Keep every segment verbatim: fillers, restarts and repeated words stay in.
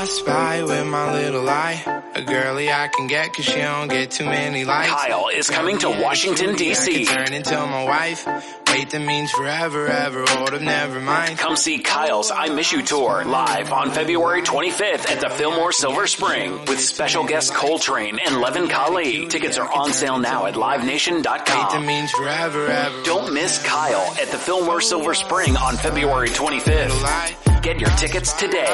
pass by with my little eye. A girlie I can get cause she don't get too many likes. Kyle is coming to Washington, D C Turn into my wife. Wait, that means forever, ever, hold up, never mind. Come see Kyle's I Miss You Tour live on February twenty-fifth at the Fillmore Silver Spring with special guests Coltrane and Levin Kali. Tickets are on sale now at live nation dot com. Don't miss Kyle at the Fillmore Silver Spring on February twenty-fifth. Get your tickets today.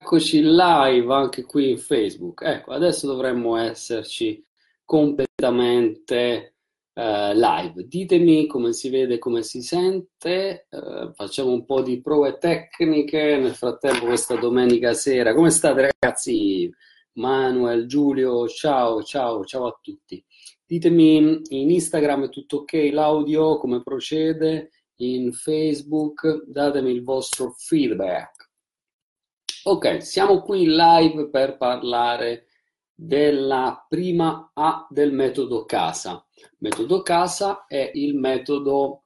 Eccoci live anche qui in Facebook. Ecco, adesso dovremmo esserci completamente eh, live. Ditemi come si vede, come si sente. Eh, facciamo un po' di prove tecniche nel frattempo questa domenica sera. Come state ragazzi? Manuel, Giulio, ciao, ciao, ciao a tutti. Ditemi in Instagram è tutto ok l'audio, come procede? In Facebook datemi il vostro feedback. Ok, siamo qui in live per parlare della prima A del metodo Casa. Il metodo Casa è il metodo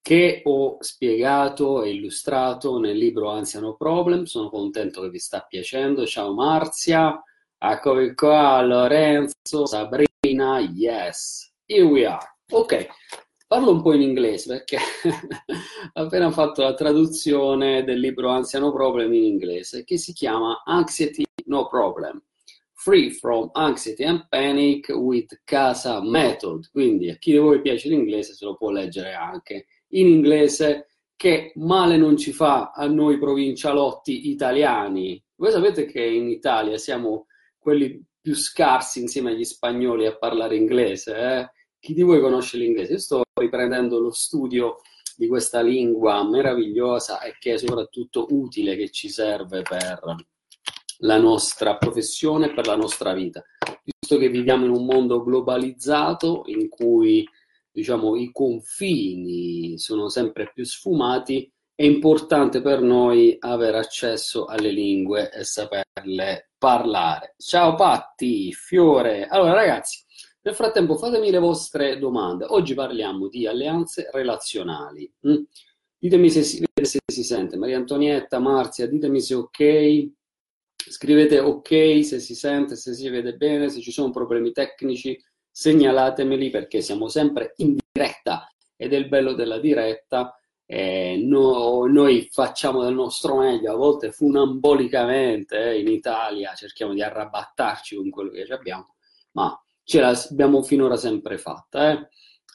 che ho spiegato e illustrato nel libro Anxiety No Problem. Sono contento che vi sta piacendo. Ciao Marzia, eccovi qua, Lorenzo, Sabrina, yes, here we are. Ok, parlo un po' in inglese perché ho appena fatto la traduzione del libro Anxiety No Problem in inglese, che si chiama Anxiety No Problem, Free from Anxiety and Panic with Casa Method. Quindi a chi di voi piace l'inglese se lo può leggere anche in inglese, che male non ci fa a noi provincialotti italiani. Voi sapete che in Italia siamo quelli più scarsi insieme agli spagnoli a parlare inglese, eh? Chi di voi conosce l'inglese? Io sto riprendendo lo studio di questa lingua meravigliosa e che è soprattutto utile, che ci serve per la nostra professione e per la nostra vita. Visto che viviamo in un mondo globalizzato in cui, diciamo, i confini sono sempre più sfumati, è importante per noi avere accesso alle lingue e saperle parlare. Ciao Patti, Fiore. Allora ragazzi, nel frattempo fatemi le vostre domande. Oggi parliamo di alleanze relazionali. Mm. Ditemi se si vede, se si sente. Maria Antonietta, Marzia, ditemi se è ok. Scrivete ok se si sente, se si vede bene. Se ci sono problemi tecnici segnalatemeli, perché siamo sempre in diretta. Ed è il bello della diretta. Eh, no, noi facciamo del nostro meglio, a volte funambolicamente eh, in Italia. Cerchiamo di arrabattarci con quello che abbiamo. Ma ce l'abbiamo finora sempre fatta, eh?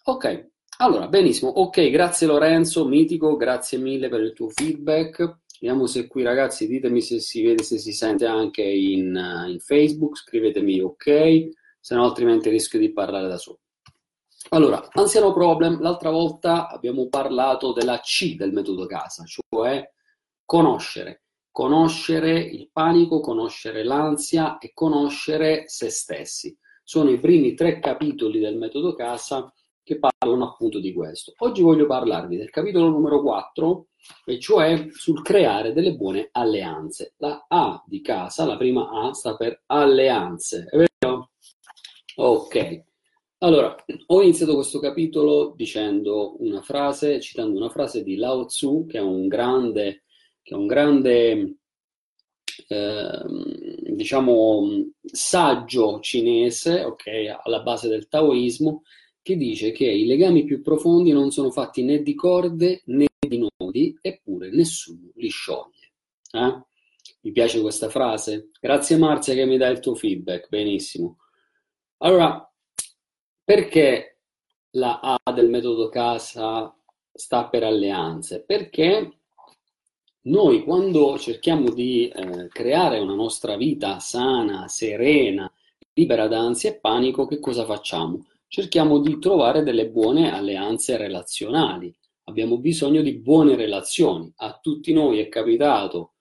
Ok, allora, benissimo. Ok, grazie Lorenzo, mitico, grazie mille per il tuo feedback. Vediamo se qui, ragazzi, ditemi se si vede, se si sente anche in, in Facebook, scrivetemi ok, se no altrimenti rischio di parlare da solo. Allora, Anxiety No Problem, l'altra volta abbiamo parlato della C del metodo Casa, cioè conoscere. Conoscere il panico, conoscere l'ansia e conoscere se stessi. Sono i primi tre capitoli del metodo Casa che parlano appunto di questo. Oggi voglio parlarvi del capitolo numero quattro, e cioè sul creare delle buone alleanze. La A di Casa, la prima A, sta per alleanze, è vero? Ok, allora ho iniziato questo capitolo dicendo una frase, citando una frase di Lao Tzu, che è un grande, che è un grande Eh, diciamo saggio cinese, ok, alla base del taoismo, che dice che i legami più profondi non sono fatti né di corde né di nodi, eppure nessuno li scioglie. Eh? Mi piace questa frase? Grazie Marzia che mi dà il tuo feedback, benissimo. Allora, perché la A del metodo Casa sta per alleanze? Perché noi quando cerchiamo di eh, creare una nostra vita sana, serena, libera da ansia e panico, che cosa facciamo? Cerchiamo di trovare delle buone alleanze relazionali. Abbiamo bisogno di buone relazioni. A tutti noi è capitato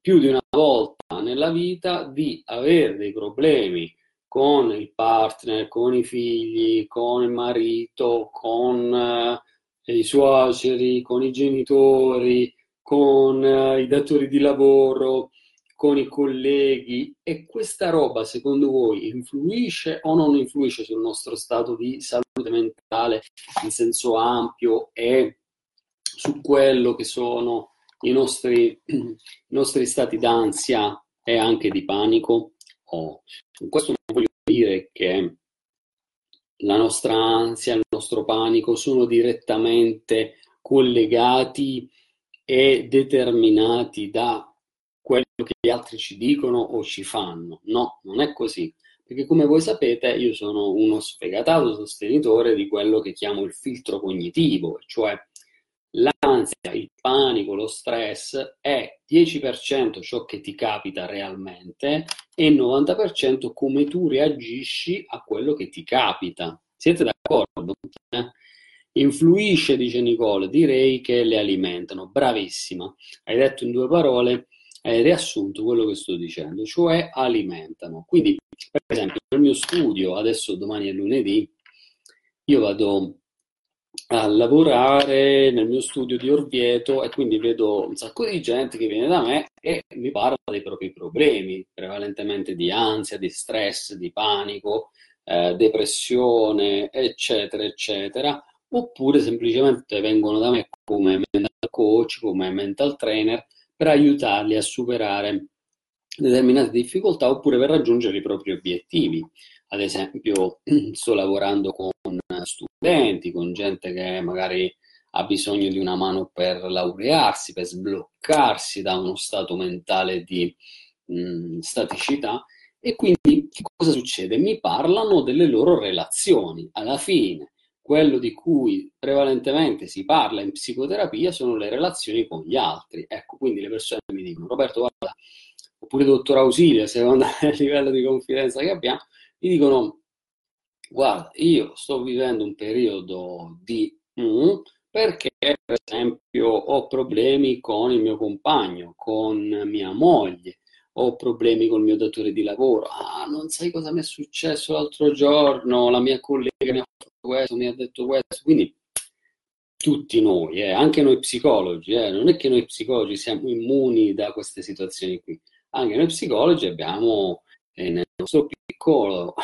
più di una volta nella vita di avere dei problemi con il partner, con i figli, con il marito, con eh, i suoceri, con i genitori, con i datori di lavoro, con i colleghi, e questa roba secondo voi influisce o non influisce sul nostro stato di salute mentale in senso ampio e su quello che sono i nostri, i nostri stati d'ansia e anche di panico. Oh, con questo non voglio dire che la nostra ansia, il nostro panico sono direttamente collegati e determinati da quello che gli altri ci dicono o ci fanno. No, non è così. Perché, come voi sapete, io sono uno sfegatato sostenitore di quello che chiamo il filtro cognitivo, cioè l'ansia, il panico, lo stress è dieci per cento ciò che ti capita realmente e il novanta per cento come tu reagisci a quello che ti capita. Siete d'accordo? Eh? Influisce, dice Nicole, direi che le alimentano. Bravissima, hai detto in due parole, hai riassunto quello che sto dicendo, cioè alimentano. Quindi, per esempio, nel mio studio, adesso domani è lunedì, io vado a lavorare nel mio studio di Orvieto e quindi vedo un sacco di gente che viene da me e mi parla dei propri problemi, prevalentemente di ansia, di stress, di panico, eh, depressione, eccetera, eccetera, oppure semplicemente vengono da me come mental coach, come mental trainer, per aiutarli a superare determinate difficoltà oppure per raggiungere i propri obiettivi. Ad esempio, sto lavorando con studenti, con gente che magari ha bisogno di una mano per laurearsi, per sbloccarsi da uno stato mentale di mh, staticità, e quindi che cosa succede? Mi parlano delle loro relazioni. Alla fine, quello di cui prevalentemente si parla in psicoterapia sono le relazioni con gli altri. Ecco, quindi le persone mi dicono: Roberto, guarda, oppure dottor Ausilio, secondo il livello di confidenza che abbiamo, mi dicono: guarda, io sto vivendo un periodo di mm, perché, per esempio, ho problemi con il mio compagno, con mia moglie, ho problemi col mio datore di lavoro. Ah, non sai cosa mi è successo l'altro giorno, la mia collega mi ha fatto questo, mi ha detto questo. Quindi tutti noi, eh, anche noi psicologi, eh, non è che noi psicologi siamo immuni da queste situazioni qui. Anche noi psicologi abbiamo eh, nel nostro piccolo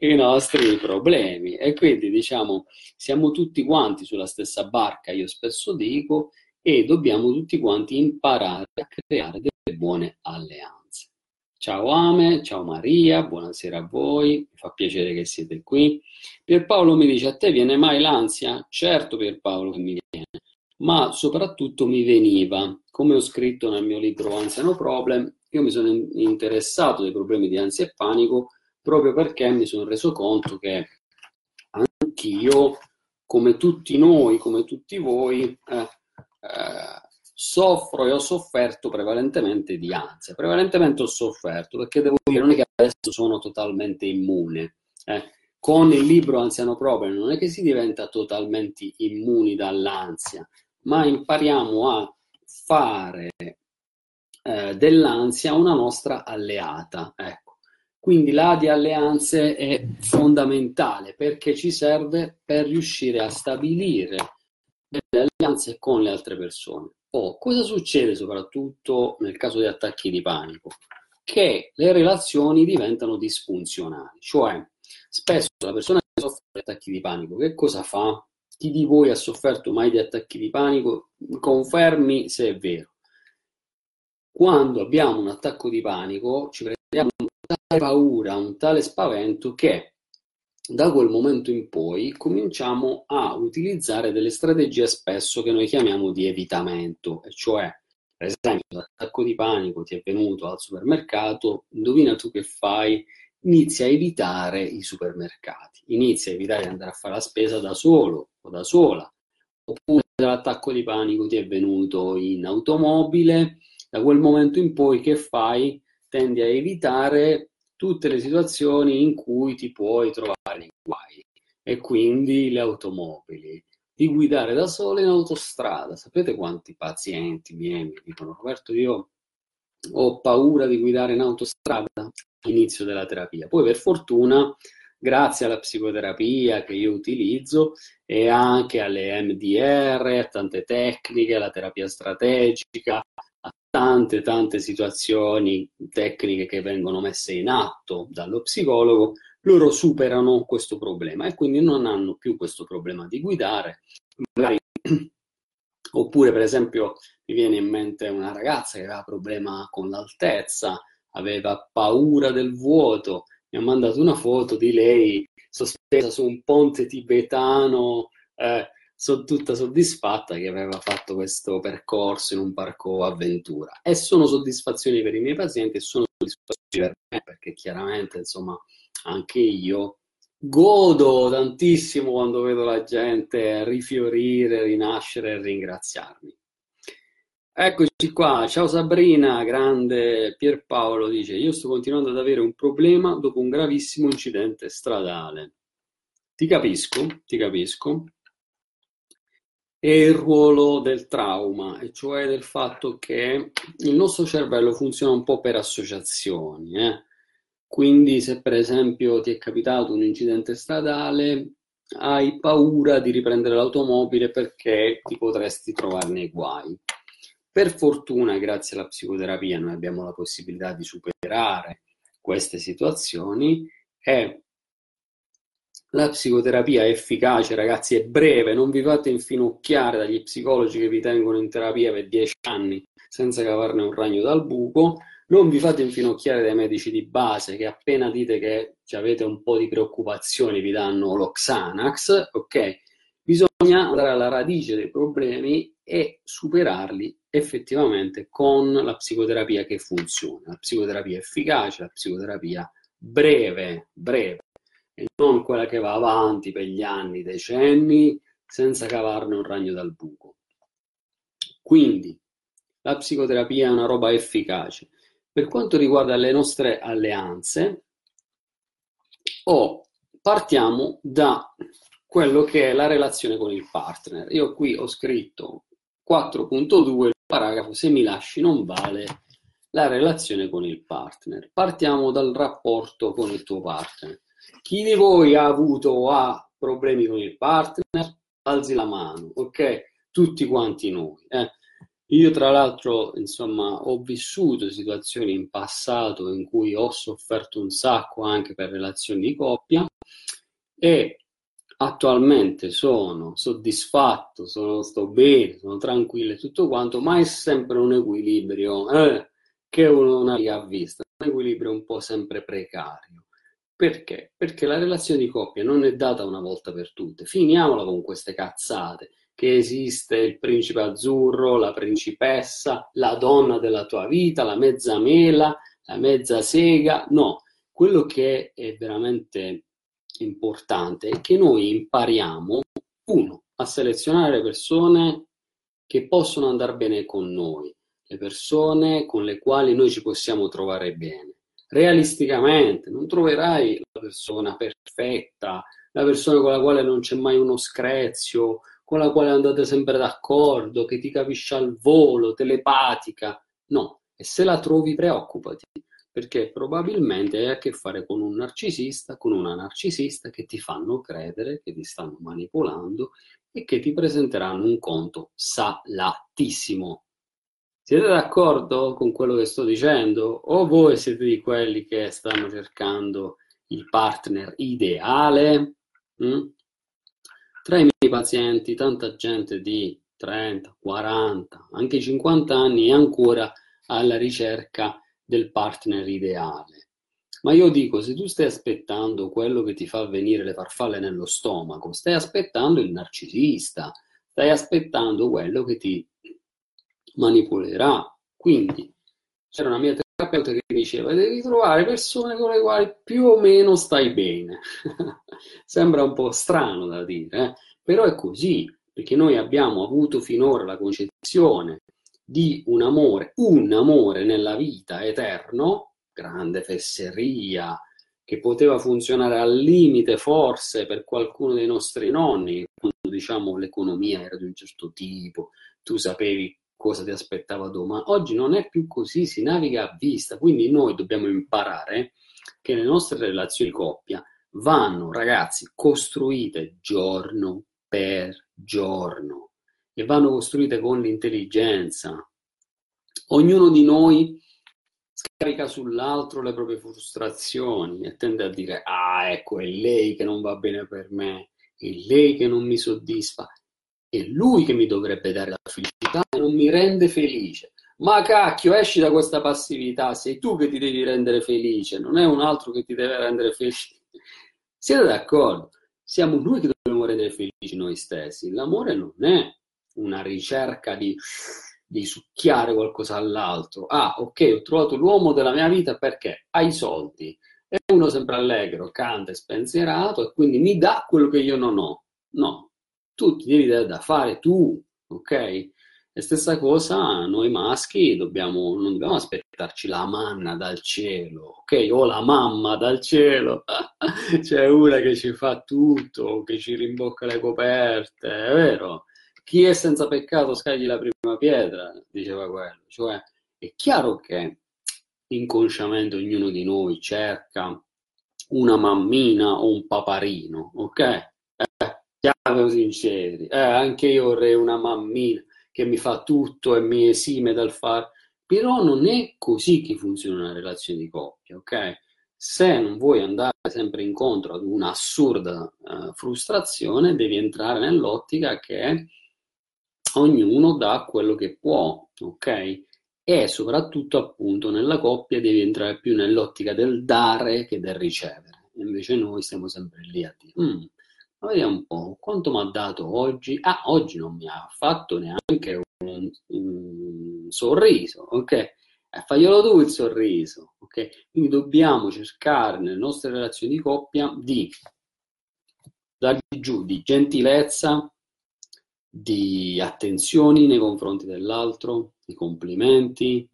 i nostri problemi e quindi, diciamo, siamo tutti quanti sulla stessa barca, io spesso dico, e dobbiamo tutti quanti imparare a creare delle buone alleanze. Ciao Ame, ciao Maria, buonasera a voi, mi fa piacere che siete qui. Pierpaolo mi dice: a te viene mai l'ansia? Certo Pierpaolo che mi viene, ma soprattutto mi veniva, come ho scritto nel mio libro Anxiety No Problem. Io mi sono interessato dei problemi di ansia e panico proprio perché mi sono reso conto che anch'io, come tutti noi, come tutti voi, eh, eh, soffro e ho sofferto prevalentemente di ansia. Prevalentemente ho sofferto, perché devo dire, non è che adesso sono totalmente immune. Eh. Con il libro Anxiety No Problem non è che si diventa totalmente immuni dall'ansia, ma impariamo a fare dell'ansia una nostra alleata, ecco. Quindi l'A di alleanze è fondamentale perché ci serve per riuscire a stabilire delle alleanze con le altre persone. Oh, cosa succede soprattutto nel caso di attacchi di panico? Che le relazioni diventano disfunzionali, cioè spesso la persona che soffre di attacchi di panico che cosa fa? Chi di voi ha sofferto mai di attacchi di panico? Confermi se è vero. Quando abbiamo un attacco di panico ci prendiamo un tale paura, un tale spavento che da quel momento in poi cominciamo a utilizzare delle strategie spesso che noi chiamiamo di evitamento, e cioè, per esempio, l'attacco di panico ti è venuto al supermercato, indovina tu che fai? Inizia a evitare i supermercati, inizia a evitare di andare a fare la spesa da solo o da sola, oppure l'attacco di panico ti è venuto in automobile. Da quel momento in poi che fai? Tendi a evitare tutte le situazioni in cui ti puoi trovare in guai, e quindi le automobili, di guidare da solo in autostrada. Sapete quanti pazienti miei mi dicono: Roberto, io ho paura di guidare in autostrada all'inizio della terapia. Poi per fortuna, grazie alla psicoterapia che io utilizzo e anche alle M D R, a tante tecniche, alla terapia strategica, tante tante situazioni tecniche che vengono messe in atto dallo psicologo, loro superano questo problema e quindi non hanno più questo problema di guidare, magari Oppure, per esempio, mi viene in mente una ragazza che aveva problema con l'altezza, aveva paura del vuoto, mi ha mandato una foto di lei sospesa su un ponte tibetano, eh, sono tutta soddisfatta che aveva fatto questo percorso in un parco avventura. E sono soddisfazioni per i miei pazienti e sono soddisfazioni per me, perché chiaramente, insomma, anche io godo tantissimo quando vedo la gente rifiorire, rinascere e ringraziarmi. Eccoci qua, ciao Sabrina, grande. Pierpaolo dice: io sto continuando ad avere un problema dopo un gravissimo incidente stradale. Ti capisco, ti capisco. E il ruolo del trauma, e cioè del fatto che il nostro cervello funziona un po' per associazioni, eh? Quindi se per esempio ti è capitato un incidente stradale, hai paura di riprendere l'automobile perché ti potresti trovare nei guai. Per fortuna, grazie alla psicoterapia, noi abbiamo la possibilità di superare queste situazioni, e la psicoterapia è efficace, ragazzi, è breve. Non vi fate infinocchiare dagli psicologi che vi tengono in terapia per dieci anni senza cavarne un ragno dal buco. Non vi fate infinocchiare dai medici di base che appena dite che avete un po' di preoccupazioni vi danno lo Xanax, ok? Bisogna andare alla radice dei problemi e superarli effettivamente con la psicoterapia che funziona, la psicoterapia efficace, la psicoterapia breve, breve, e non quella che va avanti per gli anni, decenni, senza cavarne un ragno dal buco. Quindi la psicoterapia è una roba efficace. Per quanto riguarda le nostre alleanze, o partiamo da quello che è la relazione con il partner. Io qui ho scritto quattro punto due, il paragrafo "se mi lasci non vale", la relazione con il partner. Partiamo dal rapporto con il tuo partner. Chi di voi ha avuto o ha problemi con il partner? Alzi la mano, ok? Tutti quanti noi. Eh. Io tra l'altro, insomma, ho vissuto situazioni in passato in cui ho sofferto un sacco anche per relazioni di coppia, e attualmente sono soddisfatto, sono, sto bene, sono tranquillo e tutto quanto, ma è sempre un equilibrio eh, che uno non ha vista, un equilibrio un po' sempre precario. Perché? Perché la relazione di coppia non è data una volta per tutte. Finiamola con queste cazzate che esiste il principe azzurro, la principessa, la donna della tua vita, la mezza mela, la mezza sega. No, quello che è veramente importante è che noi impariamo, uno, a selezionare le persone che possono andare bene con noi, le persone con le quali noi ci possiamo trovare bene. Realisticamente non troverai la persona perfetta, la persona con la quale non c'è mai uno screzio, con la quale andate sempre d'accordo, che ti capisce al volo, telepatica. No, e se la trovi preoccupati, perché probabilmente hai a che fare con un narcisista, con una narcisista che ti fanno credere che ti stanno manipolando e che ti presenteranno un conto salatissimo. Siete d'accordo con quello che sto dicendo? O voi siete di quelli che stanno cercando il partner ideale? Mm? Tra i miei pazienti, tanta gente di trenta, quaranta, anche cinquanta anni è ancora alla ricerca del partner ideale. Ma io dico, se tu stai aspettando quello che ti fa venire le farfalle nello stomaco, stai aspettando il narcisista, stai aspettando quello che ti manipolerà. Quindi c'era una mia terapeuta che diceva: devi trovare persone con le quali più o meno stai bene. Sembra un po' strano da dire, eh? Però è così, perché noi abbiamo avuto finora la concezione di un amore, un amore nella vita eterno, grande fesseria, che poteva funzionare al limite forse per qualcuno dei nostri nonni, quando, diciamo, l'economia era di un certo tipo, tu sapevi cosa ti aspettava domani. Oggi non è più così, si naviga a vista, quindi noi dobbiamo imparare che le nostre relazioni di coppia vanno, ragazzi, costruite giorno per giorno, che vanno costruite con l'intelligenza. Ognuno di noi scarica sull'altro le proprie frustrazioni e tende a dire: ah, ecco, è lei che non va bene per me, è lei che non mi soddisfa. è lui che mi dovrebbe dare la felicità e non mi rende felice. Ma cacchio, esci da questa passività, sei tu che ti devi rendere felice, non è un altro che ti deve rendere felice. Siete d'accordo? Siamo noi che dobbiamo rendere felici noi stessi. L'amore non è una ricerca di, di succhiare qualcosa all'altro. Ah, ok, ho trovato l'uomo della mia vita perché ha i soldi. E uno sembra allegro, canta e spensierato e quindi mi dà quello che io non ho. No, tu ti devi dare da fare tu, ok? E stessa cosa, noi maschi dobbiamo, non dobbiamo aspettarci la manna dal cielo, ok? O la mamma dal cielo. C'è una che ci fa tutto, che ci rimbocca le coperte, è vero? Chi è senza peccato scagli la prima pietra, diceva quello. Cioè, è chiaro che inconsciamente ognuno di noi cerca una mammina o un paparino, ok? Eh, siamo sinceri, eh, anche io vorrei una mammina che mi fa tutto e mi esime dal fare, però non è così che funziona una relazione di coppia, ok? Se non vuoi andare sempre incontro ad un'assurda uh, frustrazione, devi entrare nell'ottica che ognuno dà quello che può, ok? E soprattutto appunto nella coppia devi entrare più nell'ottica del dare che del ricevere. Invece noi stiamo sempre lì a dire... Mm. Ma vediamo un po', quanto mi ha dato oggi? Ah, oggi non mi ha fatto neanche un, un sorriso, ok? Eh, faglielo tu il sorriso, ok? Quindi dobbiamo cercare nelle nostre relazioni di coppia di dargli giù di gentilezza, di attenzioni nei confronti dell'altro, di complimenti,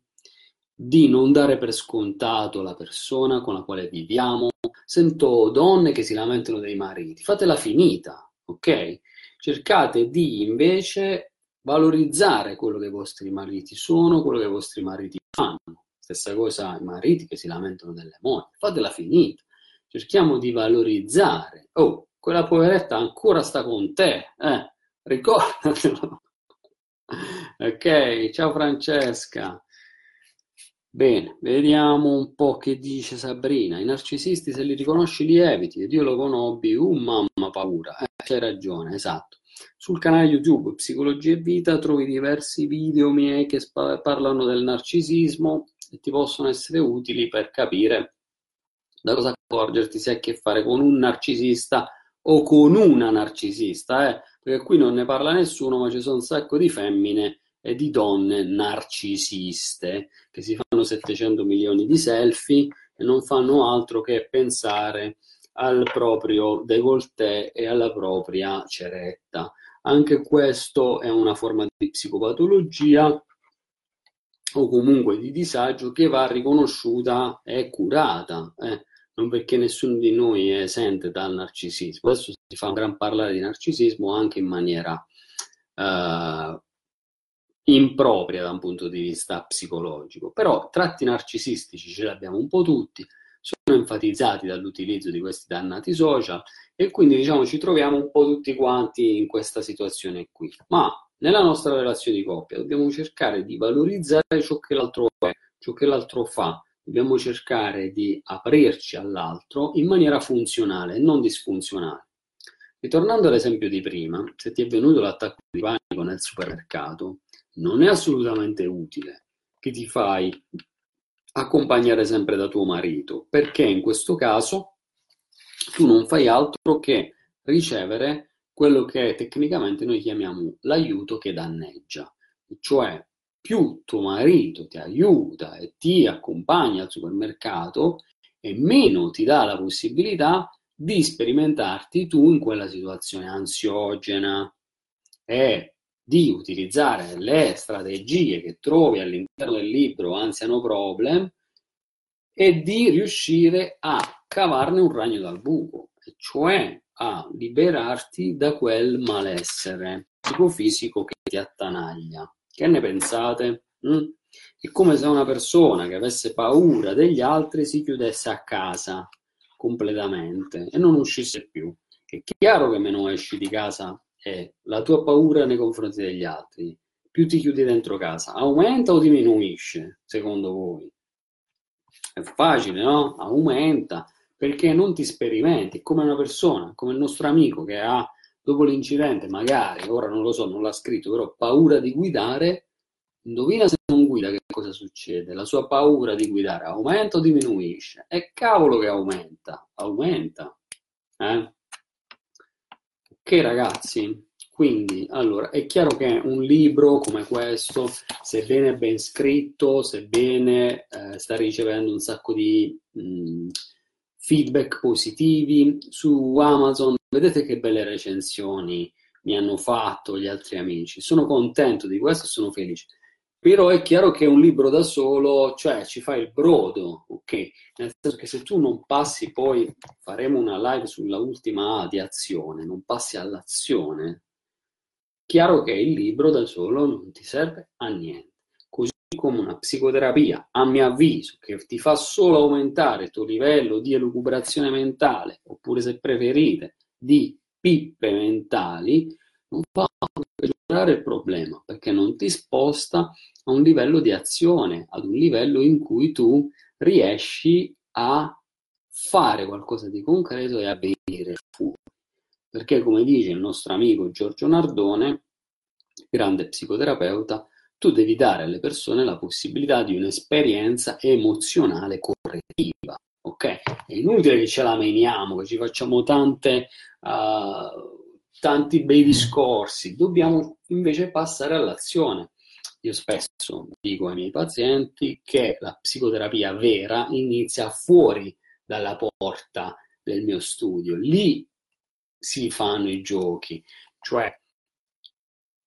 di non dare per scontato la persona con la quale viviamo. Sento donne che si lamentano dei mariti, fatela finita, ok? Cercate di invece valorizzare quello che i vostri mariti sono, quello che i vostri mariti fanno. Stessa cosa i mariti che si lamentano delle mogli, fatela finita. Cerchiamo di valorizzare. Oh, quella poveretta ancora sta con te, eh? Ricordatelo. Ok, ciao Francesca. Bene, vediamo un po' che dice Sabrina. I narcisisti, se li riconosci, li eviti. Ed io lo conobbi, uh, mamma paura. Eh, c'hai ragione, esatto. Sul canale YouTube Psicologia e Vita trovi diversi video miei che sp- parlano del narcisismo e ti possono essere utili per capire da cosa accorgerti se hai a che fare con un narcisista o con una narcisista. Eh? Perché qui non ne parla nessuno, ma ci sono un sacco di femmine e di donne narcisiste che si fanno settecento milioni di selfie e non fanno altro che pensare al proprio décolleté e alla propria ceretta. Anche questo è una forma di psicopatologia o comunque di disagio che va riconosciuta e curata, eh? Non perché nessuno di noi è esente dal narcisismo. Adesso si fa un gran parlare di narcisismo anche in maniera... Uh, impropria da un punto di vista psicologico, però tratti narcisistici ce li abbiamo un po' tutti, sono enfatizzati dall'utilizzo di questi dannati social e quindi diciamo ci troviamo un po' tutti quanti in questa situazione qui. Ma nella nostra relazione di coppia dobbiamo cercare di valorizzare ciò che l'altro è, ciò che l'altro fa, dobbiamo cercare di aprirci all'altro in maniera funzionale e non disfunzionale. Ritornando all'esempio di prima, se ti è venuto l'attacco di panico nel supermercato, non è assolutamente utile che ti fai accompagnare sempre da tuo marito, perché in questo caso tu non fai altro che ricevere quello che tecnicamente noi chiamiamo l'aiuto che danneggia. Cioè, più tuo marito ti aiuta e ti accompagna al supermercato e meno ti dà la possibilità di sperimentarti tu in quella situazione ansiogena e di utilizzare le strategie che trovi all'interno del libro Anxiety No Problem e di riuscire a cavarne un ragno dal buco, cioè a liberarti da quel malessere psicofisico che ti attanaglia. Che ne pensate? Mm? È come se una persona che avesse paura degli altri si chiudesse a casa completamente e non uscisse più. È chiaro che meno esci di casa è la tua paura nei confronti degli altri, più ti chiudi dentro casa, aumenta o diminuisce, secondo voi? È facile, no? Aumenta, perché non ti sperimenti, come una persona, come il nostro amico che ha dopo l'incidente, magari, ora non lo so, non l'ha scritto, però paura di guidare, indovina se non guida che cosa succede, la sua paura di guidare aumenta o diminuisce? E cavolo che aumenta, aumenta, eh? Ok ragazzi, quindi, allora, è chiaro che un libro come questo, sebbene ben scritto, sebbene eh, sta ricevendo un sacco di mh, feedback positivi su Amazon, vedete che belle recensioni mi hanno fatto gli altri amici, sono contento di questo e sono felice, però è chiaro che un libro da solo, cioè ci fa il brodo, ok? Nel senso che se tu non passi, poi faremo una live sulla ultima A di azione, non passi all'azione, chiaro che il libro da solo non ti serve a niente, così come una psicoterapia, a mio avviso, che ti fa solo aumentare il tuo livello di elucubrazione mentale, oppure se preferite, di pippe mentali, non fa peggiorare il problema, perché non ti sposta a un livello di azione, ad un livello in cui tu riesci a fare qualcosa di concreto e a venire fuori. Perché, come dice il nostro amico Giorgio Nardone, grande psicoterapeuta, tu devi dare alle persone la possibilità di un'esperienza emozionale correttiva. Ok? È inutile che ce la meniamo, che ci facciamo tante, uh, tanti bei discorsi, dobbiamo invece passare all'azione. Io spesso dico ai miei pazienti che la psicoterapia vera inizia fuori dalla porta del mio studio, lì si fanno i giochi, cioè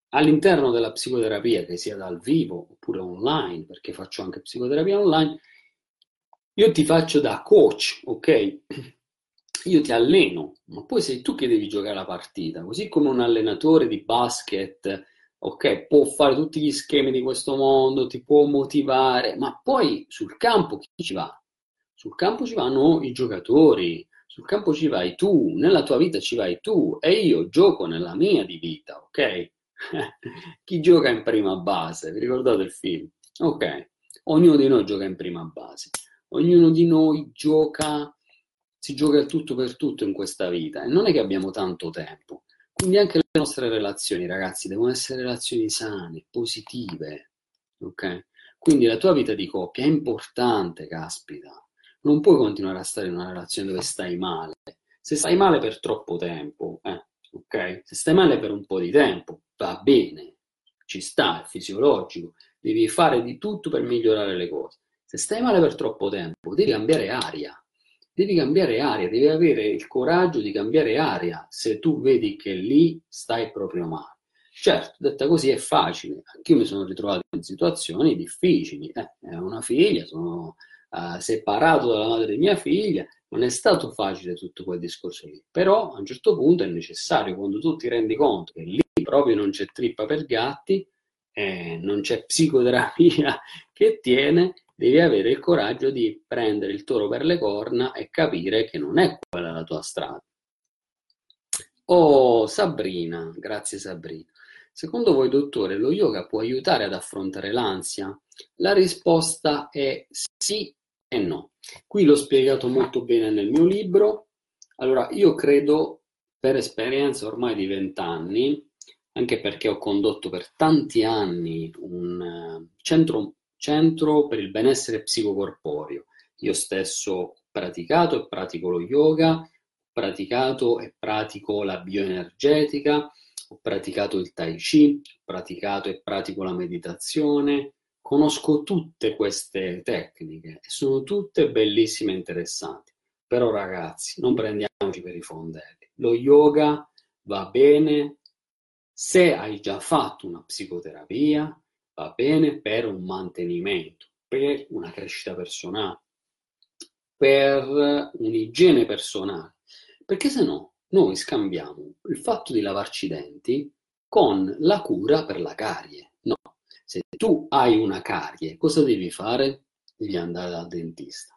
all'interno della psicoterapia, che sia dal vivo oppure online, perché faccio anche psicoterapia online. Io ti faccio da coach, ok? Io ti alleno, ma poi sei tu che devi giocare la partita, così come un allenatore di basket, ok? Può fare tutti gli schemi di questo mondo, ti può motivare, ma poi sul campo chi ci va? Sul campo ci vanno i giocatori, sul campo ci vai tu, nella tua vita ci vai tu, e io gioco nella mia di vita, ok? Chi gioca in prima base? Vi ricordate il film? Ok, ognuno di noi gioca in prima base. Ognuno di noi gioca, si gioca il tutto per tutto in questa vita e non è che abbiamo tanto tempo. Quindi anche le nostre relazioni, ragazzi, devono essere relazioni sane, positive, ok? Quindi la tua vita di coppia è importante, caspita. Non puoi continuare a stare in una relazione dove stai male. Se stai male per troppo tempo, eh, ok? Se stai male per un po' di tempo, va bene, ci sta, è fisiologico. Devi fare di tutto per migliorare le cose. Se stai male per troppo tempo, devi cambiare aria, devi cambiare aria, devi avere il coraggio di cambiare aria se tu vedi che lì stai proprio male. Certo, detta così è facile, anch'io mi sono ritrovato in situazioni difficili, eh, ho una figlia, sono eh, separato dalla madre di mia figlia, non è stato facile tutto quel discorso lì, però a un certo punto è necessario, quando tu ti rendi conto che lì proprio non c'è trippa per gatti, eh, non c'è psicoterapia che tiene, devi avere il coraggio di prendere il toro per le corna e capire che non è quella la tua strada. Oh, Sabrina, grazie Sabrina. Secondo voi, dottore, lo yoga può aiutare ad affrontare l'ansia? La risposta è sì e no. Qui l'ho spiegato molto bene nel mio libro. Allora, io credo, per esperienza ormai di vent'anni, anche perché ho condotto per tanti anni un centro Centro per il benessere psicocorporeo. Io stesso ho praticato e pratico lo yoga, ho praticato e pratico la bioenergetica, ho praticato il tai chi, ho praticato e pratico la meditazione. Conosco tutte queste tecniche e sono tutte bellissime e interessanti. Però ragazzi, non prendiamoci per i fondelli. Lo yoga va bene se hai già fatto una psicoterapia, va bene per un mantenimento, per una crescita personale, per un'igiene personale, perché se no noi scambiamo il fatto di lavarci i denti con la cura per la carie. No, se tu hai una carie, cosa devi fare? Devi andare dal dentista,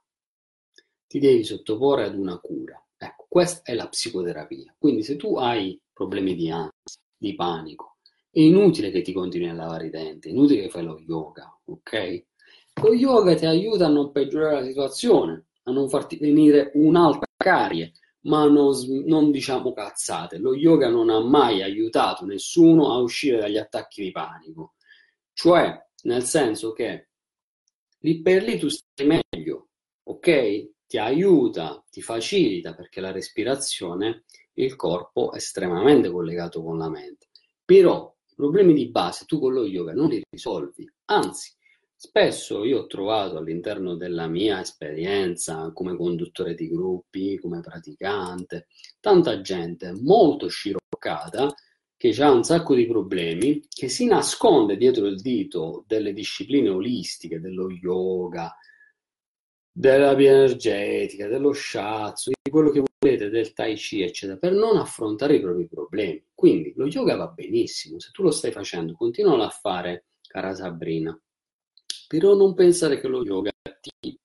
ti devi sottoporre ad una cura. Ecco, questa è la psicoterapia. Quindi se tu hai problemi di ansia, di panico, è inutile che ti continui a lavare i denti, è inutile che fai lo yoga, ok? Lo yoga ti aiuta a non peggiorare la situazione, a non farti venire un'altra carie, ma non, non diciamo cazzate. Lo yoga non ha mai aiutato nessuno a uscire dagli attacchi di panico, cioè nel senso che lì per lì tu stai meglio, ok? Ti aiuta, ti facilita, perché la respirazione, il corpo è estremamente collegato con la mente. Però i problemi di base tu con lo yoga non li risolvi, anzi, spesso io ho trovato all'interno della mia esperienza come conduttore di gruppi, come praticante, tanta gente molto sciroccata che ha un sacco di problemi, che si nasconde dietro il dito delle discipline olistiche, dello yoga, della bioenergetica, dello shiatsu, di quello che volete, del tai chi, eccetera, per non affrontare i propri problemi. Quindi lo yoga va benissimo, se tu lo stai facendo, continualo a fare, cara Sabrina. Però non pensare che lo yoga ti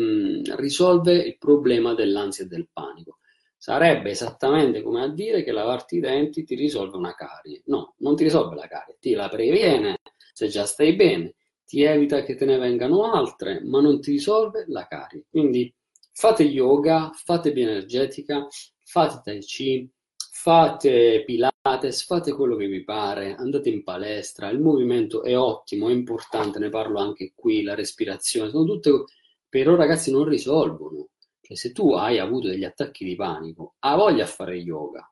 mh, risolve il problema dell'ansia e del panico. Sarebbe esattamente come a dire che lavarti i denti ti risolve una carie. No, non ti risolve la carie, ti la previene se già stai bene, ti evita che te ne vengano altre, ma non ti risolve la carie. Quindi fate yoga, fate bioenergetica, fate tai chi, fate pilates, fate quello che vi pare, andate in palestra, il movimento è ottimo, è importante, ne parlo anche qui, la respirazione, sono tutte, però ragazzi non risolvono. Cioè, se tu hai avuto degli attacchi di panico, hai voglia a fare yoga,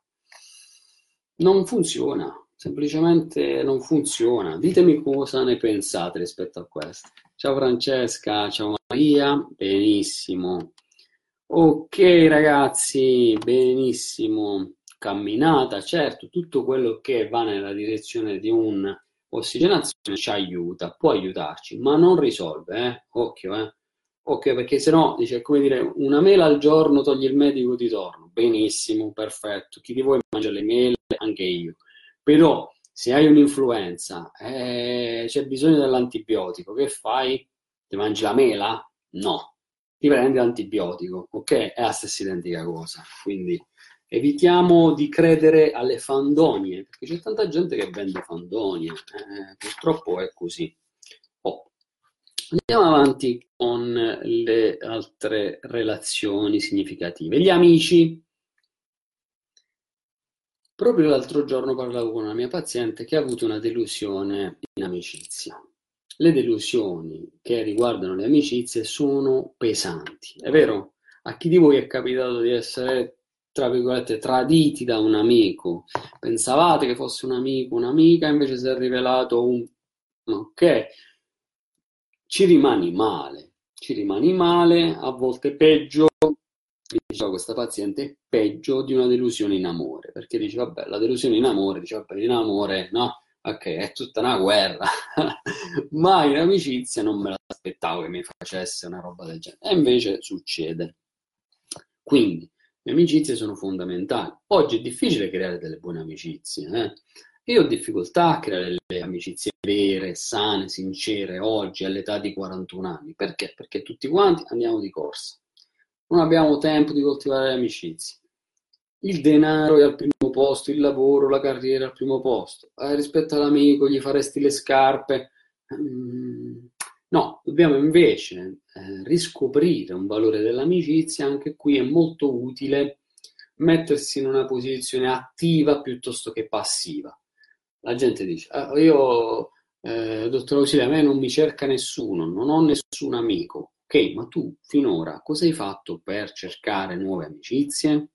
non funziona, semplicemente non funziona. Ditemi cosa ne pensate rispetto a questo. Ciao Francesca, ciao Maria, benissimo. Ok ragazzi, benissimo. Camminata, certo, tutto quello che va nella direzione di un'ossigenazione ci aiuta, può aiutarci, ma non risolve, eh? Occhio, eh? Occhio, perché sennò dice, come dire, una mela al giorno toglie il medico di torno, benissimo, perfetto, chi di voi mangia le mele? Anche io, però se hai un'influenza, eh, c'è bisogno dell'antibiotico, che fai? Ti mangi la mela? No, ti prendi l'antibiotico, ok? È la stessa identica cosa, quindi evitiamo di credere alle fandonie, perché c'è tanta gente che vende fandonie, eh, purtroppo è così. Oh. Andiamo avanti con le altre relazioni significative. Gli amici. Proprio l'altro giorno parlavo con una mia paziente che ha avuto una delusione in amicizia. Le delusioni che riguardano le amicizie sono pesanti, è vero? A chi di voi è capitato di essere, tra virgolette, traditi da un amico? Pensavate che fosse un amico, un'amica, invece si è rivelato un... ok, ci rimani male, ci rimani male, a volte peggio, diceva questa paziente, peggio di una delusione in amore, perché dice, vabbè, la delusione in amore, dice, vabbè, in amore, no, ok, è tutta una guerra, ma in amicizia non me l'aspettavo che mi facesse una roba del genere, e invece succede. Quindi, le amicizie sono fondamentali. Oggi è difficile creare delle buone amicizie. Eh? Io ho difficoltà a creare le amicizie vere, sane, sincere, oggi, all'età di quarantuno anni. Perché? Perché tutti quanti andiamo di corsa. Non abbiamo tempo di coltivare le amicizie. Il denaro è al primo posto, il lavoro, la carriera è al primo posto. Eh, rispetto all'amico, gli faresti le scarpe. Mm. No, dobbiamo invece eh, riscoprire un valore dell'amicizia, anche qui è molto utile mettersi in una posizione attiva piuttosto che passiva. La gente dice, ah, io, eh, dottor Ausilio, a me non mi cerca nessuno, non ho nessun amico. Ok, ma tu finora cosa hai fatto per cercare nuove amicizie?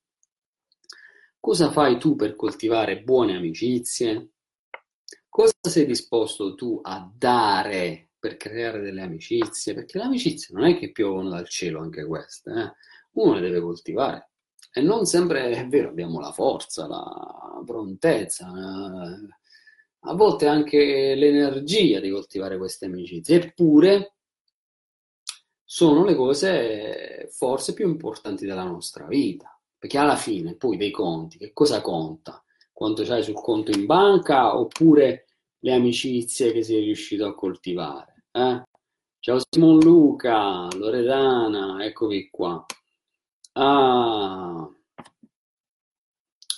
Cosa fai tu per coltivare buone amicizie? Cosa sei disposto tu a dare per creare delle amicizie? Perché le amicizie non è che piovono dal cielo, anche queste, eh? Uno le deve coltivare, e non sempre è vero, abbiamo la forza, la prontezza, a volte anche l'energia di coltivare queste amicizie, eppure sono le cose forse più importanti della nostra vita, perché alla fine poi dei conti, che cosa conta? Quanto c'hai sul conto in banca, oppure le amicizie che sei riuscito a coltivare, eh? Ciao Simon Luca, Loredana, eccovi qua. Ah,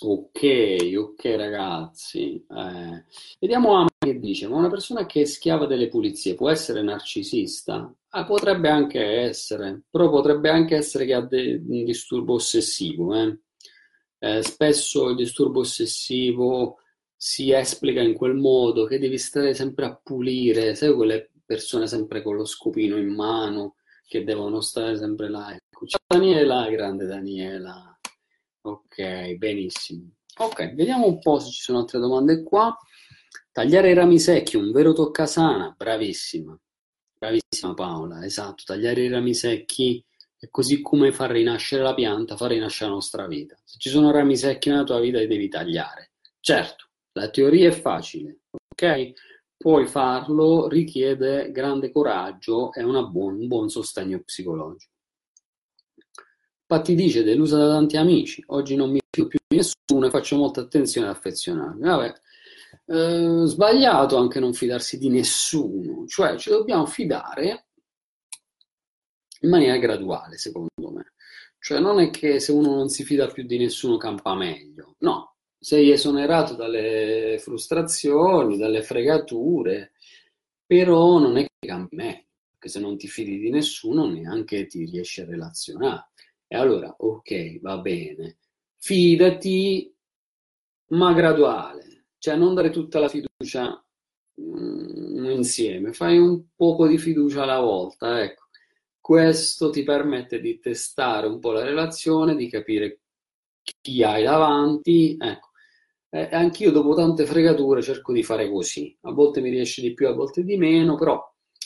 ok, ok ragazzi. Eh, vediamo Amma che dice, ma una persona che è schiava delle pulizie può essere narcisista? Ah, potrebbe anche essere, però potrebbe anche essere che ha de- un disturbo ossessivo, eh? Eh, spesso il disturbo ossessivo si esplica in quel modo che devi stare sempre a pulire, sai quelle persone sempre con lo scopino in mano che devono stare sempre là. Ecco, c'è Daniela, grande Daniela. Ok, benissimo. Ok, vediamo un po' se ci sono altre domande qua. Tagliare i rami secchi, un vero toccasana, bravissima. Bravissima Paola, esatto, tagliare i rami secchi è così come far rinascere la pianta, far rinascere la nostra vita. Se ci sono rami secchi nella tua vita li devi tagliare. Certo, la teoria è facile, ok? Puoi farlo, richiede grande coraggio e una buon, un buon sostegno psicologico. Patti dice, delusa da tanti amici, oggi non mi fido più di nessuno e faccio molta attenzione ad affezionarmi. Vabbè, eh, sbagliato anche non fidarsi di nessuno, cioè ci dobbiamo fidare in maniera graduale, secondo me. Cioè non è che se uno non si fida più di nessuno campa meglio, no. Sei esonerato dalle frustrazioni, dalle fregature, però non è che cambi meglio, perché se non ti fidi di nessuno neanche ti riesci a relazionare. E allora, ok, va bene, fidati, ma graduale. Cioè non dare tutta la fiducia mh, insieme, fai un poco di fiducia alla volta, ecco. Questo ti permette di testare un po' la relazione, di capire chi hai davanti, ecco. Eh, anch'io dopo tante fregature cerco di fare così, a volte mi riesce di più, a volte di meno, però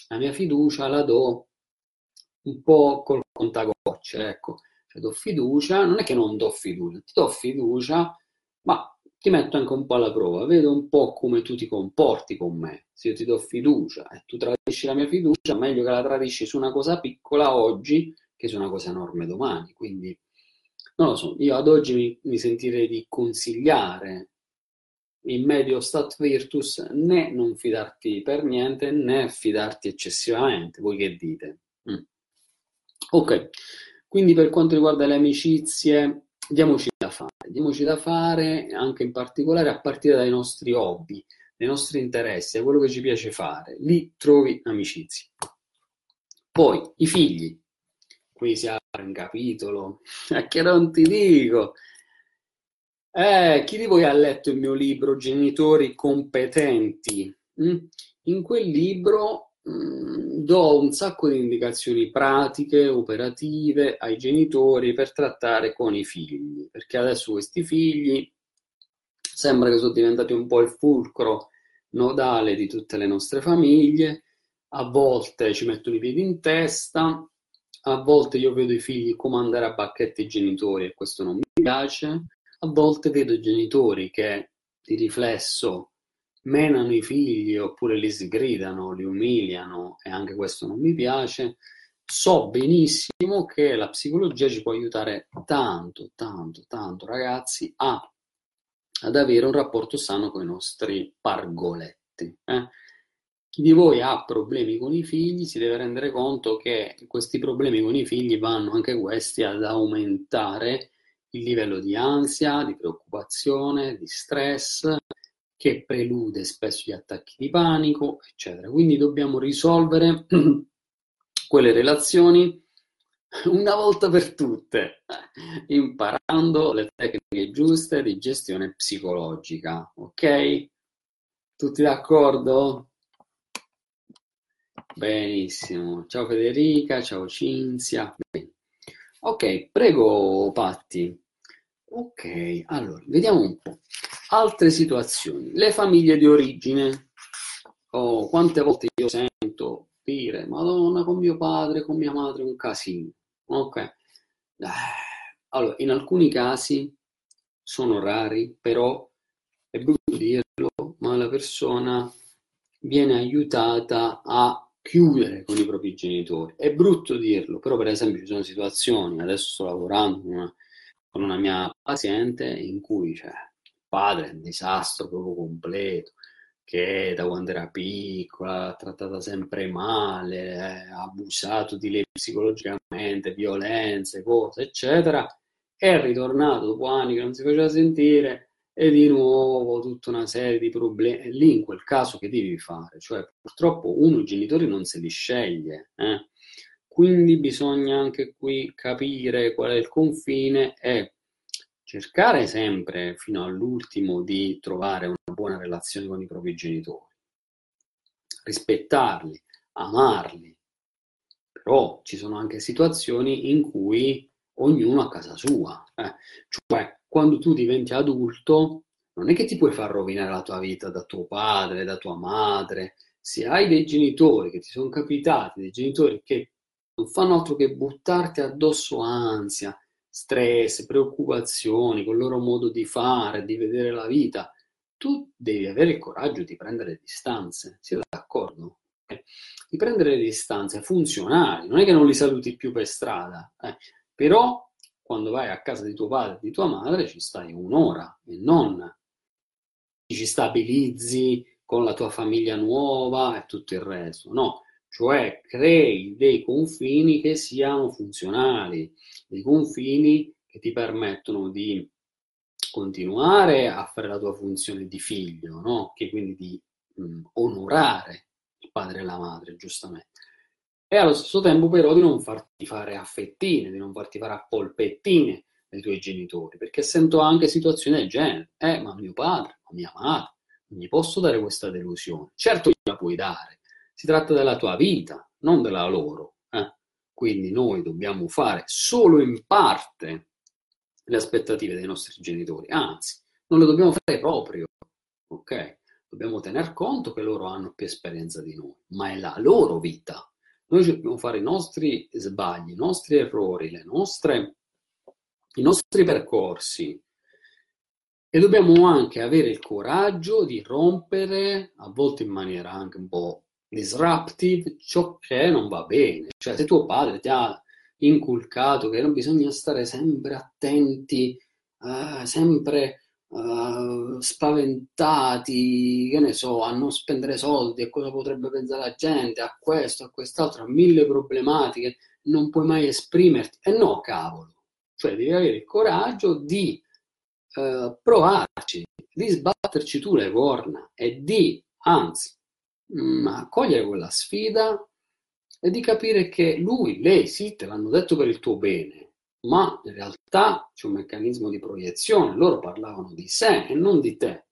la mia fiducia la do un po' col contagocce, ecco, cioè do fiducia, non è che non do fiducia, ti do fiducia, ma ti metto anche un po' alla prova, vedo un po' come tu ti comporti con me, se io ti do fiducia e eh, tu tradisci la mia fiducia, meglio che la tradisci su una cosa piccola oggi che su una cosa enorme domani, quindi non lo so, io ad oggi mi, mi sentirei di consigliare in medio stat virtus né non fidarti per niente né fidarti eccessivamente, voi che dite? Mm. Ok, quindi per quanto riguarda le amicizie diamoci da fare, diamoci da fare anche in particolare a partire dai nostri hobby, dai nostri interessi, da quello che ci piace fare, lì trovi amicizie. Poi i figli. Qui si apre un capitolo, che non ti dico. Eh, chi di voi ha letto il mio libro Genitori competenti? In quel libro mh, do un sacco di indicazioni pratiche, operative ai genitori per trattare con i figli, perché adesso questi figli sembra che sono diventati un po' il fulcro nodale di tutte le nostre famiglie, a volte ci mettono i piedi in testa. A volte io vedo i figli comandare a bacchetta i genitori e questo non mi piace. A volte vedo i genitori che di riflesso menano i figli oppure li sgridano, li umiliano e anche questo non mi piace. So benissimo che la psicologia ci può aiutare tanto, tanto, tanto ragazzi a, ad avere un rapporto sano con i nostri pargoletti, eh? Chi di voi ha problemi con i figli si deve rendere conto che questi problemi con i figli vanno anche questi ad aumentare il livello di ansia, di preoccupazione, di stress, che prelude spesso gli attacchi di panico, eccetera. Quindi dobbiamo risolvere quelle relazioni una volta per tutte, imparando le tecniche giuste di gestione psicologica, ok? Tutti d'accordo? Benissimo, ciao Federica, ciao Cinzia. Bene. Ok, prego Patti. Ok, allora, vediamo un po'. Altre situazioni. Le famiglie di origine. Oh, quante volte io sento dire, Madonna, con mio padre, con mia madre, un casino. Ok. Allora, in alcuni casi sono rari, però è brutto dirlo, ma la persona viene aiutata a chiudere con i propri genitori. È brutto dirlo, però per esempio ci sono situazioni, adesso sto lavorando con una, con una mia paziente in cui cioè, il padre è un disastro proprio completo, che da quando era piccola l'ha trattata sempre male, eh, ha abusato di lei psicologicamente, violenze, cose, eccetera, è ritornato dopo anni che non si faceva sentire e di nuovo tutta una serie di problemi. Lì in quel caso che devi fare? Cioè purtroppo uno i genitori non se li sceglie, eh? Quindi bisogna anche qui capire qual è il confine e cercare sempre fino all'ultimo di trovare una buona relazione con i propri genitori, rispettarli, amarli, però ci sono anche situazioni in cui ognuno a casa sua, eh. Cioè quando tu diventi adulto non è che ti puoi far rovinare la tua vita da tuo padre, da tua madre. Se hai dei genitori che ti sono capitati, dei genitori che non fanno altro che buttarti addosso ansia, stress, preoccupazioni, col loro modo di fare, di vedere la vita, tu devi avere il coraggio di prendere le distanze, siete d'accordo? Eh? Di prendere le distanze funzionali, non è che non li saluti più per strada, eh? Però quando vai a casa di tuo padre e di tua madre ci stai un'ora e non ci stabilizzi con la tua famiglia nuova e tutto il resto, no? Cioè crei dei confini che siano funzionali, dei confini che ti permettono di continuare a fare la tua funzione di figlio, no? Che quindi di mh, onorare il padre e la madre, giustamente. E allo stesso tempo però di non farti fare a fettine, di non farti fare a polpettine dai tuoi genitori, perché sento anche situazioni del genere. Eh, ma mio padre, ma mia madre, non gli posso dare questa delusione. Certo gliela puoi dare, si tratta della tua vita, non della loro. Eh? Quindi noi dobbiamo fare solo in parte le aspettative dei nostri genitori, anzi, non le dobbiamo fare proprio, ok? Dobbiamo tener conto che loro hanno più esperienza di noi, ma è la loro vita. Noi dobbiamo fare i nostri sbagli, i nostri errori, le nostre, i nostri percorsi e dobbiamo anche avere il coraggio di rompere, a volte in maniera anche un po' disruptive, ciò che non va bene. Cioè se tuo padre ti ha inculcato che non bisogna stare sempre attenti, eh, sempre eh, spaventati, che ne so, a non spendere soldi, a cosa potrebbe pensare la gente, a questo, a quest'altro, a mille problematiche, non puoi mai esprimerti. E eh no, cavolo! Cioè devi avere il coraggio di eh, provarci, di sbatterci tu le corna e di, anzi, mh, accogliere quella sfida e di capire che lui, lei, sì, te l'hanno detto per il tuo bene, ma in realtà c'è un meccanismo di proiezione, loro parlavano di sé e non di te.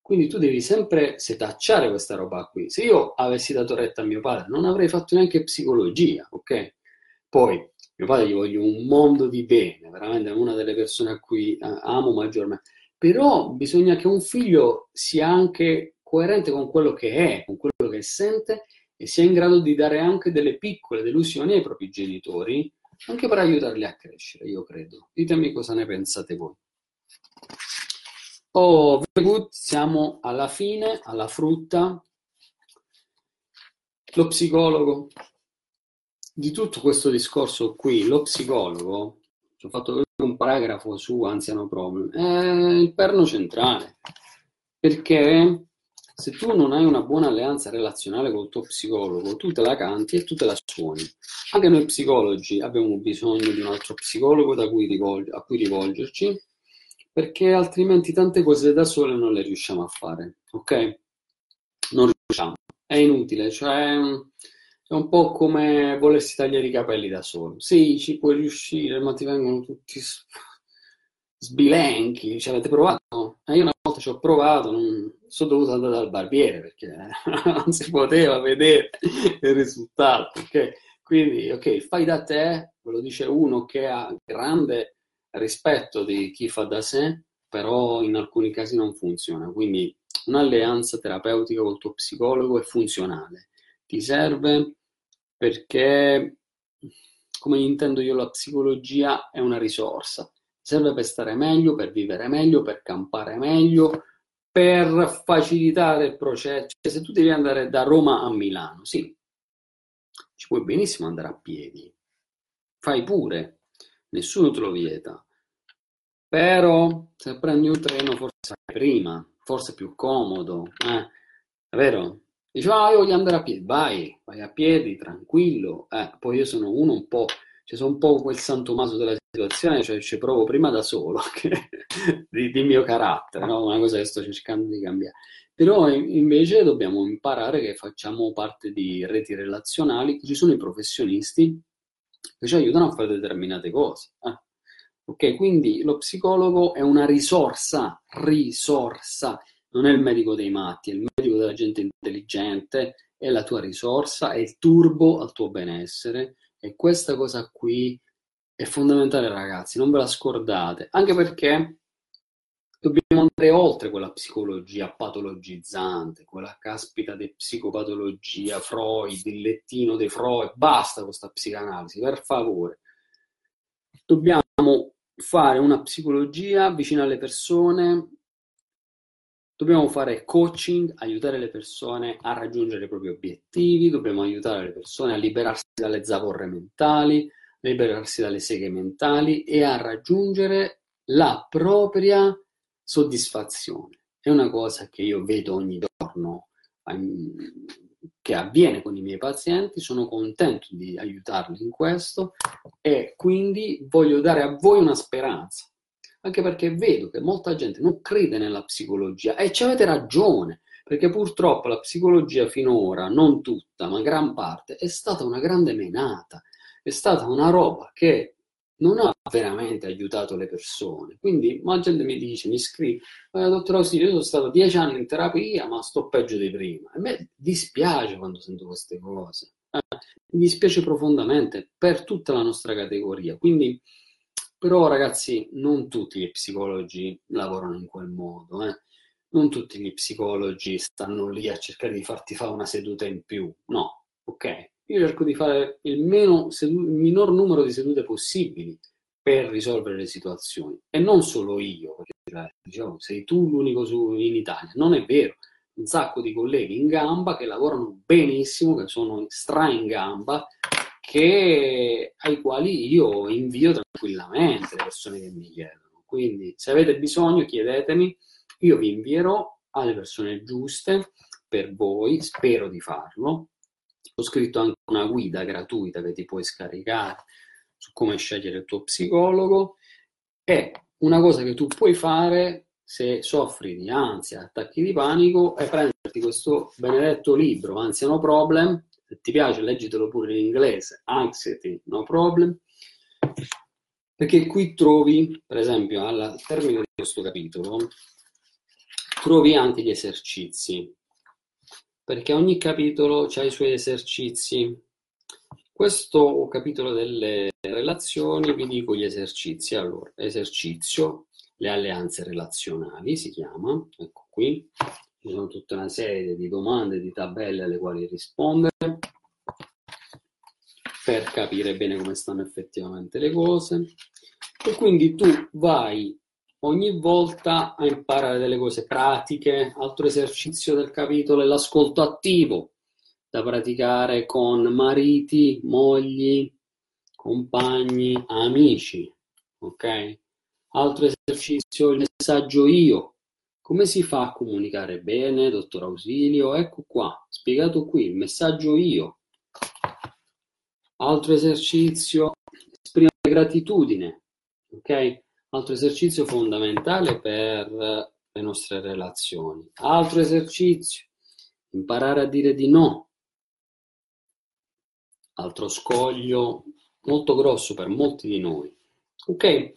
Quindi tu devi sempre setacciare questa roba qui. Se io avessi dato retta a mio padre, non avrei fatto neanche psicologia, ok? Poi, mio padre gli voglio un mondo di bene, veramente è una delle persone a cui amo maggiormente. Però bisogna che un figlio sia anche coerente con quello che è, con quello che sente, e sia in grado di dare anche delle piccole delusioni ai propri genitori, anche per aiutarli a crescere, io credo. Ditemi cosa ne pensate voi. Oh, very good, siamo alla fine, alla frutta. Lo psicologo. Di tutto questo discorso qui, lo psicologo, ci ho fatto un paragrafo su Anxiety No Problem, è il perno centrale, perché se tu non hai una buona alleanza relazionale col tuo psicologo, tu te la canti e tu te la suoni. Anche noi psicologi abbiamo bisogno di un altro psicologo da cui rivolg- a cui rivolgerci, perché altrimenti tante cose da sole non le riusciamo a fare, ok? Non riusciamo, è inutile, cioè è un po' come volersi tagliare i capelli da solo. Sì, ci puoi riuscire, ma ti vengono tutti sbilenchi, ci avete provato? Eh, io una volta ci ho provato, non... sono dovuto andare dal barbiere perché non si poteva vedere il risultato. Okay? Quindi, ok, fai da te, ve lo dice uno che ha grande rispetto di chi fa da sé, però in alcuni casi non funziona. Quindi un'alleanza terapeutica col tuo psicologo è funzionale, ti serve perché, come intendo io, la psicologia è una risorsa. Serve per stare meglio, per vivere meglio, per campare meglio, per facilitare il processo. Cioè, se tu devi andare da Roma a Milano, sì, ci puoi benissimo andare a piedi. Fai pure, nessuno te lo vieta. Però se prendi un treno forse prima, forse è più comodo, eh? È vero? Dici, ah, io voglio andare a piedi. Vai, vai a piedi, tranquillo. Eh, poi io sono uno un po'... Cioè, sono un po' quel santo maso della situazione, cioè ci provo prima da solo, che, di, di mio carattere, no? Una cosa che sto cercando di cambiare. Però invece dobbiamo imparare che facciamo parte di reti relazionali, che ci sono i professionisti che ci aiutano a fare determinate cose. Eh? Ok, quindi lo psicologo è una risorsa, risorsa, non è il medico dei matti, è il medico della gente intelligente, è la tua risorsa, è il turbo al tuo benessere, e questa cosa qui è fondamentale, ragazzi, non ve la scordate, anche perché dobbiamo andare oltre quella psicologia patologizzante, quella caspita di psicopatologia, Freud, il lettino di Freud, basta con questa psicanalisi, per favore. Dobbiamo fare una psicologia vicina alle persone, dobbiamo fare coaching, aiutare le persone a raggiungere i propri obiettivi, dobbiamo aiutare le persone a liberarsi dalle zavorre mentali, liberarsi dalle seghe mentali e a raggiungere la propria soddisfazione. È una cosa che io vedo ogni giorno, che avviene con i miei pazienti, sono contento di aiutarli in questo e quindi voglio dare a voi una speranza, anche perché vedo che molta gente non crede nella psicologia e ci avete ragione, perché purtroppo la psicologia finora, non tutta, ma gran parte, è stata una grande menata, è stata una roba che non ha veramente aiutato le persone. Quindi la gente mi dice, mi scrive, dottor Ausilio, io sono stato dieci anni in terapia ma sto peggio di prima. A me dispiace quando sento queste cose, eh, mi dispiace profondamente per tutta la nostra categoria. Quindi però, ragazzi, non tutti gli psicologi lavorano in quel modo, eh. Non tutti gli psicologi stanno lì a cercare di farti fare una seduta in più, no, ok? Io cerco di fare il, meno sedu- il minor numero di sedute possibili per risolvere le situazioni. E non solo io, perché diciamo, sei tu l'unico su- in Italia. Non è vero. Un sacco di colleghi in gamba che lavorano benissimo, che sono stra in gamba, che, ai quali io invio tranquillamente le persone che mi chiedono. Quindi se avete bisogno chiedetemi, io vi invierò alle persone giuste per voi, spero di farlo. Ho scritto anche una guida gratuita che ti puoi scaricare su come scegliere il tuo psicologo. È una cosa che tu puoi fare se soffri di ansia, attacchi di panico, è prenderti questo benedetto libro, Anxiety No Problem, se ti piace leggitelo pure in inglese, Anxiety No Problem, perché qui trovi, per esempio, al termine di questo capitolo, trovi anche gli esercizi, perché ogni capitolo ha i suoi esercizi. Questo capitolo delle relazioni, vi dico gli esercizi. Allora, esercizio, le alleanze relazionali si chiama, ecco qui, ci sono tutta una serie di domande, di tabelle alle quali rispondere, per capire bene come stanno effettivamente le cose, e quindi tu vai ogni volta a imparare delle cose pratiche. Altro esercizio del capitolo è l'ascolto attivo, da praticare con mariti, mogli, compagni, amici, ok? Altro esercizio, il messaggio io. Come si fa a comunicare bene, dottor Ausilio? Ecco qua, spiegato qui, il messaggio io. Altro esercizio, esprimere gratitudine, ok? Altro esercizio fondamentale per le nostre relazioni. Altro esercizio, imparare a dire di no. Altro scoglio molto grosso per molti di noi. Ok?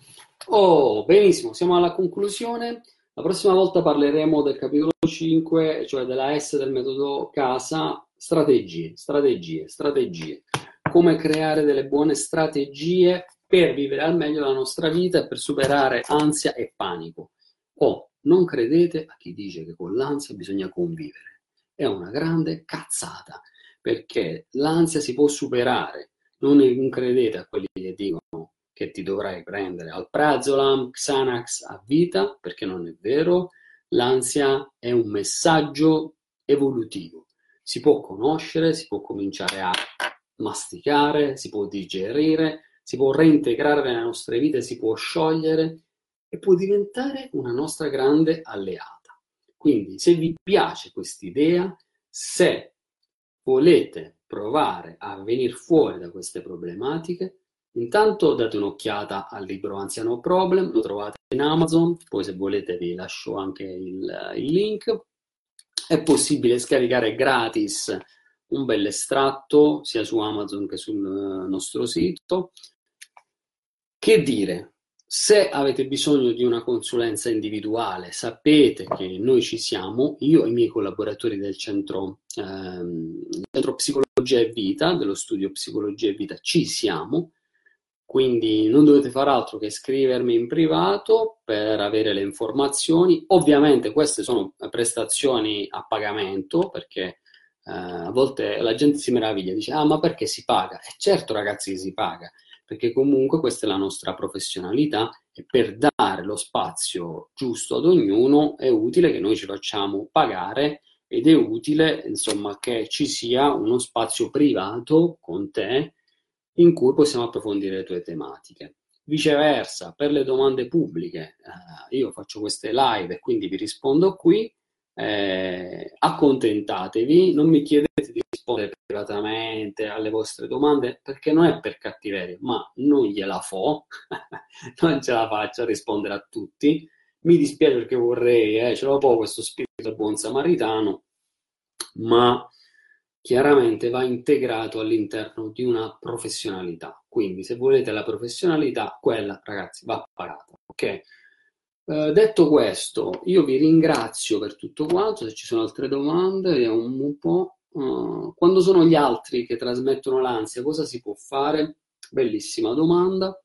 Oh, benissimo, siamo alla conclusione. La prossima volta parleremo del capitolo cinque, cioè della S del metodo CASA, strategie, strategie, strategie. Come creare delle buone strategie per vivere al meglio la nostra vita e per superare ansia e panico. Oh, non credete a chi dice che con l'ansia bisogna convivere. È una grande cazzata, perché l'ansia si può superare. Non credete a quelli che dicono che ti dovrai prendere Alprazolam, Xanax a vita, perché non è vero. L'ansia è un messaggio evolutivo. Si può conoscere, si può cominciare a masticare, si può digerire, si può reintegrare nelle nostre vite, si può sciogliere e può diventare una nostra grande alleata. Quindi, se vi piace quest'idea, se volete provare a venire fuori da queste problematiche, intanto date un'occhiata al libro Anxiety No Problem, lo trovate in Amazon, poi se volete vi lascio anche il, il link. È possibile scaricare gratis un bel estratto sia su Amazon che sul nostro sito. Che dire, Se avete bisogno di una consulenza individuale, sapete che noi ci siamo, io e i miei collaboratori del centro, ehm, centro Psicologia e Vita, dello studio Psicologia e Vita, ci siamo, quindi non dovete far altro che scrivermi in privato per avere le informazioni. Ovviamente queste sono prestazioni a pagamento, perché eh, a volte la gente si meraviglia, dice «Ah, ma perché si paga?» E certo ragazzi che si paga, perché comunque questa è la nostra professionalità e per dare lo spazio giusto ad ognuno è utile che noi ci facciamo pagare ed è utile, insomma, che ci sia uno spazio privato con te in cui possiamo approfondire le tue tematiche. Viceversa, per le domande pubbliche, eh, io faccio queste live e quindi vi rispondo qui, eh, accontentatevi, non mi chiedete di privatamente alle vostre domande, perché non è per cattiveria, ma non gliela fo, non ce la faccio a rispondere a tutti, mi dispiace perché vorrei, eh, ce l'ho un po' questo spirito del buon samaritano, ma chiaramente va integrato all'interno di una professionalità, quindi se volete la professionalità, quella ragazzi va pagata, ok? Uh, detto questo, io vi ringrazio per tutto quanto, se ci sono altre domande, vediamo un po'. Uh, quando sono gli altri che trasmettono l'ansia, cosa si può fare? Bellissima domanda.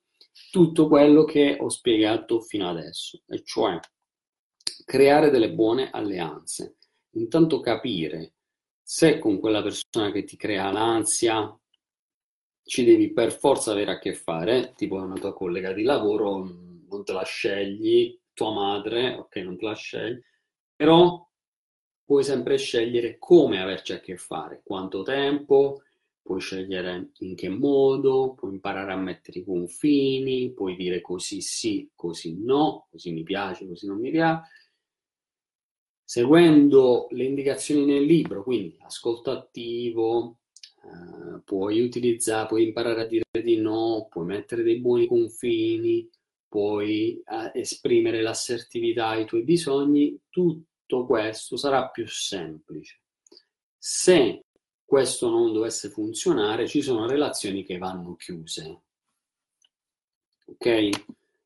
Tutto quello che ho spiegato fino adesso, e cioè creare delle buone alleanze. Intanto capire se con quella persona che ti crea l'ansia ci devi per forza avere a che fare, tipo una tua collega di lavoro, non te la scegli, tua madre, ok, non te la scegli, però puoi sempre scegliere come averci a che fare, quanto tempo, puoi scegliere in che modo, puoi imparare a mettere i confini, puoi dire così sì, così no, così mi piace, così non mi piace. Seguendo le indicazioni nel libro, quindi ascolto attivo, eh, puoi utilizzare, puoi imparare a dire di no, puoi mettere dei buoni confini, puoi eh, esprimere l'assertività ai tuoi bisogni, tutto. Questo sarà più semplice. Se questo non dovesse funzionare, ci sono relazioni che vanno chiuse, ok?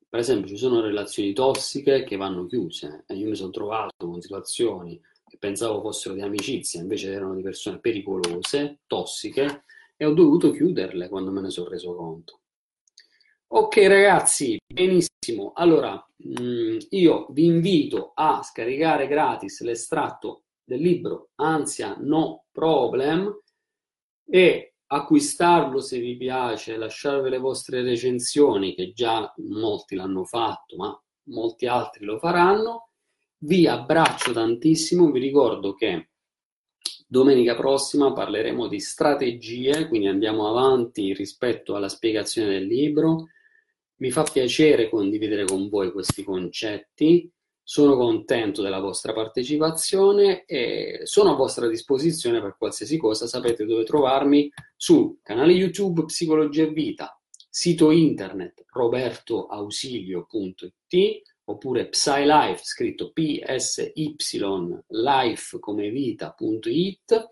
Per esempio ci sono relazioni tossiche che vanno chiuse e io mi sono trovato con situazioni che pensavo fossero di amicizia, invece erano di persone pericolose, tossiche, e ho dovuto chiuderle quando me ne sono reso conto. Ok ragazzi, benissimo, allora mh, io vi invito a scaricare gratis l'estratto del libro Ansia No Problem e acquistarlo se vi piace, lasciarvi le vostre recensioni che già molti l'hanno fatto ma molti altri lo faranno. Vi abbraccio tantissimo, vi ricordo che domenica prossima parleremo di strategie, quindi andiamo avanti rispetto alla spiegazione del libro. Mi fa piacere condividere con voi questi concetti, sono contento della vostra partecipazione e sono a vostra disposizione per qualsiasi cosa. Sapete dove trovarmi, sul canale YouTube Psicologia e Vita, sito internet roberto ausilio punto it oppure psylife, scritto P S Y life come vita punto it.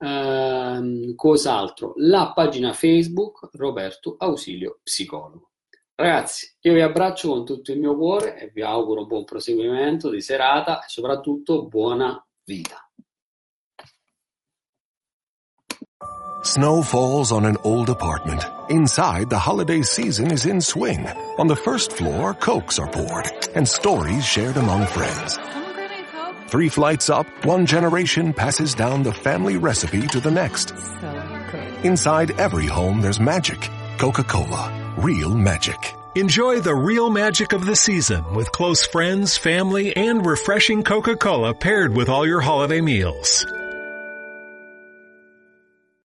Ehm, cos'altro? La pagina Facebook Roberto Ausilio Psicologo. Ragazzi, io vi abbraccio con tutto il mio cuore e vi auguro un buon proseguimento di serata e soprattutto buona vita. Snow falls on an old apartment. Inside, the holiday season is in swing. On the first floor, cokes are poured and stories shared among friends. Three flights up, one generation passes down the family recipe to the next. Inside every home, there's magic. Coca-Cola. Real magic. Enjoy the real magic of the season with close friends, family, and refreshing Coca-Cola paired with all your holiday meals.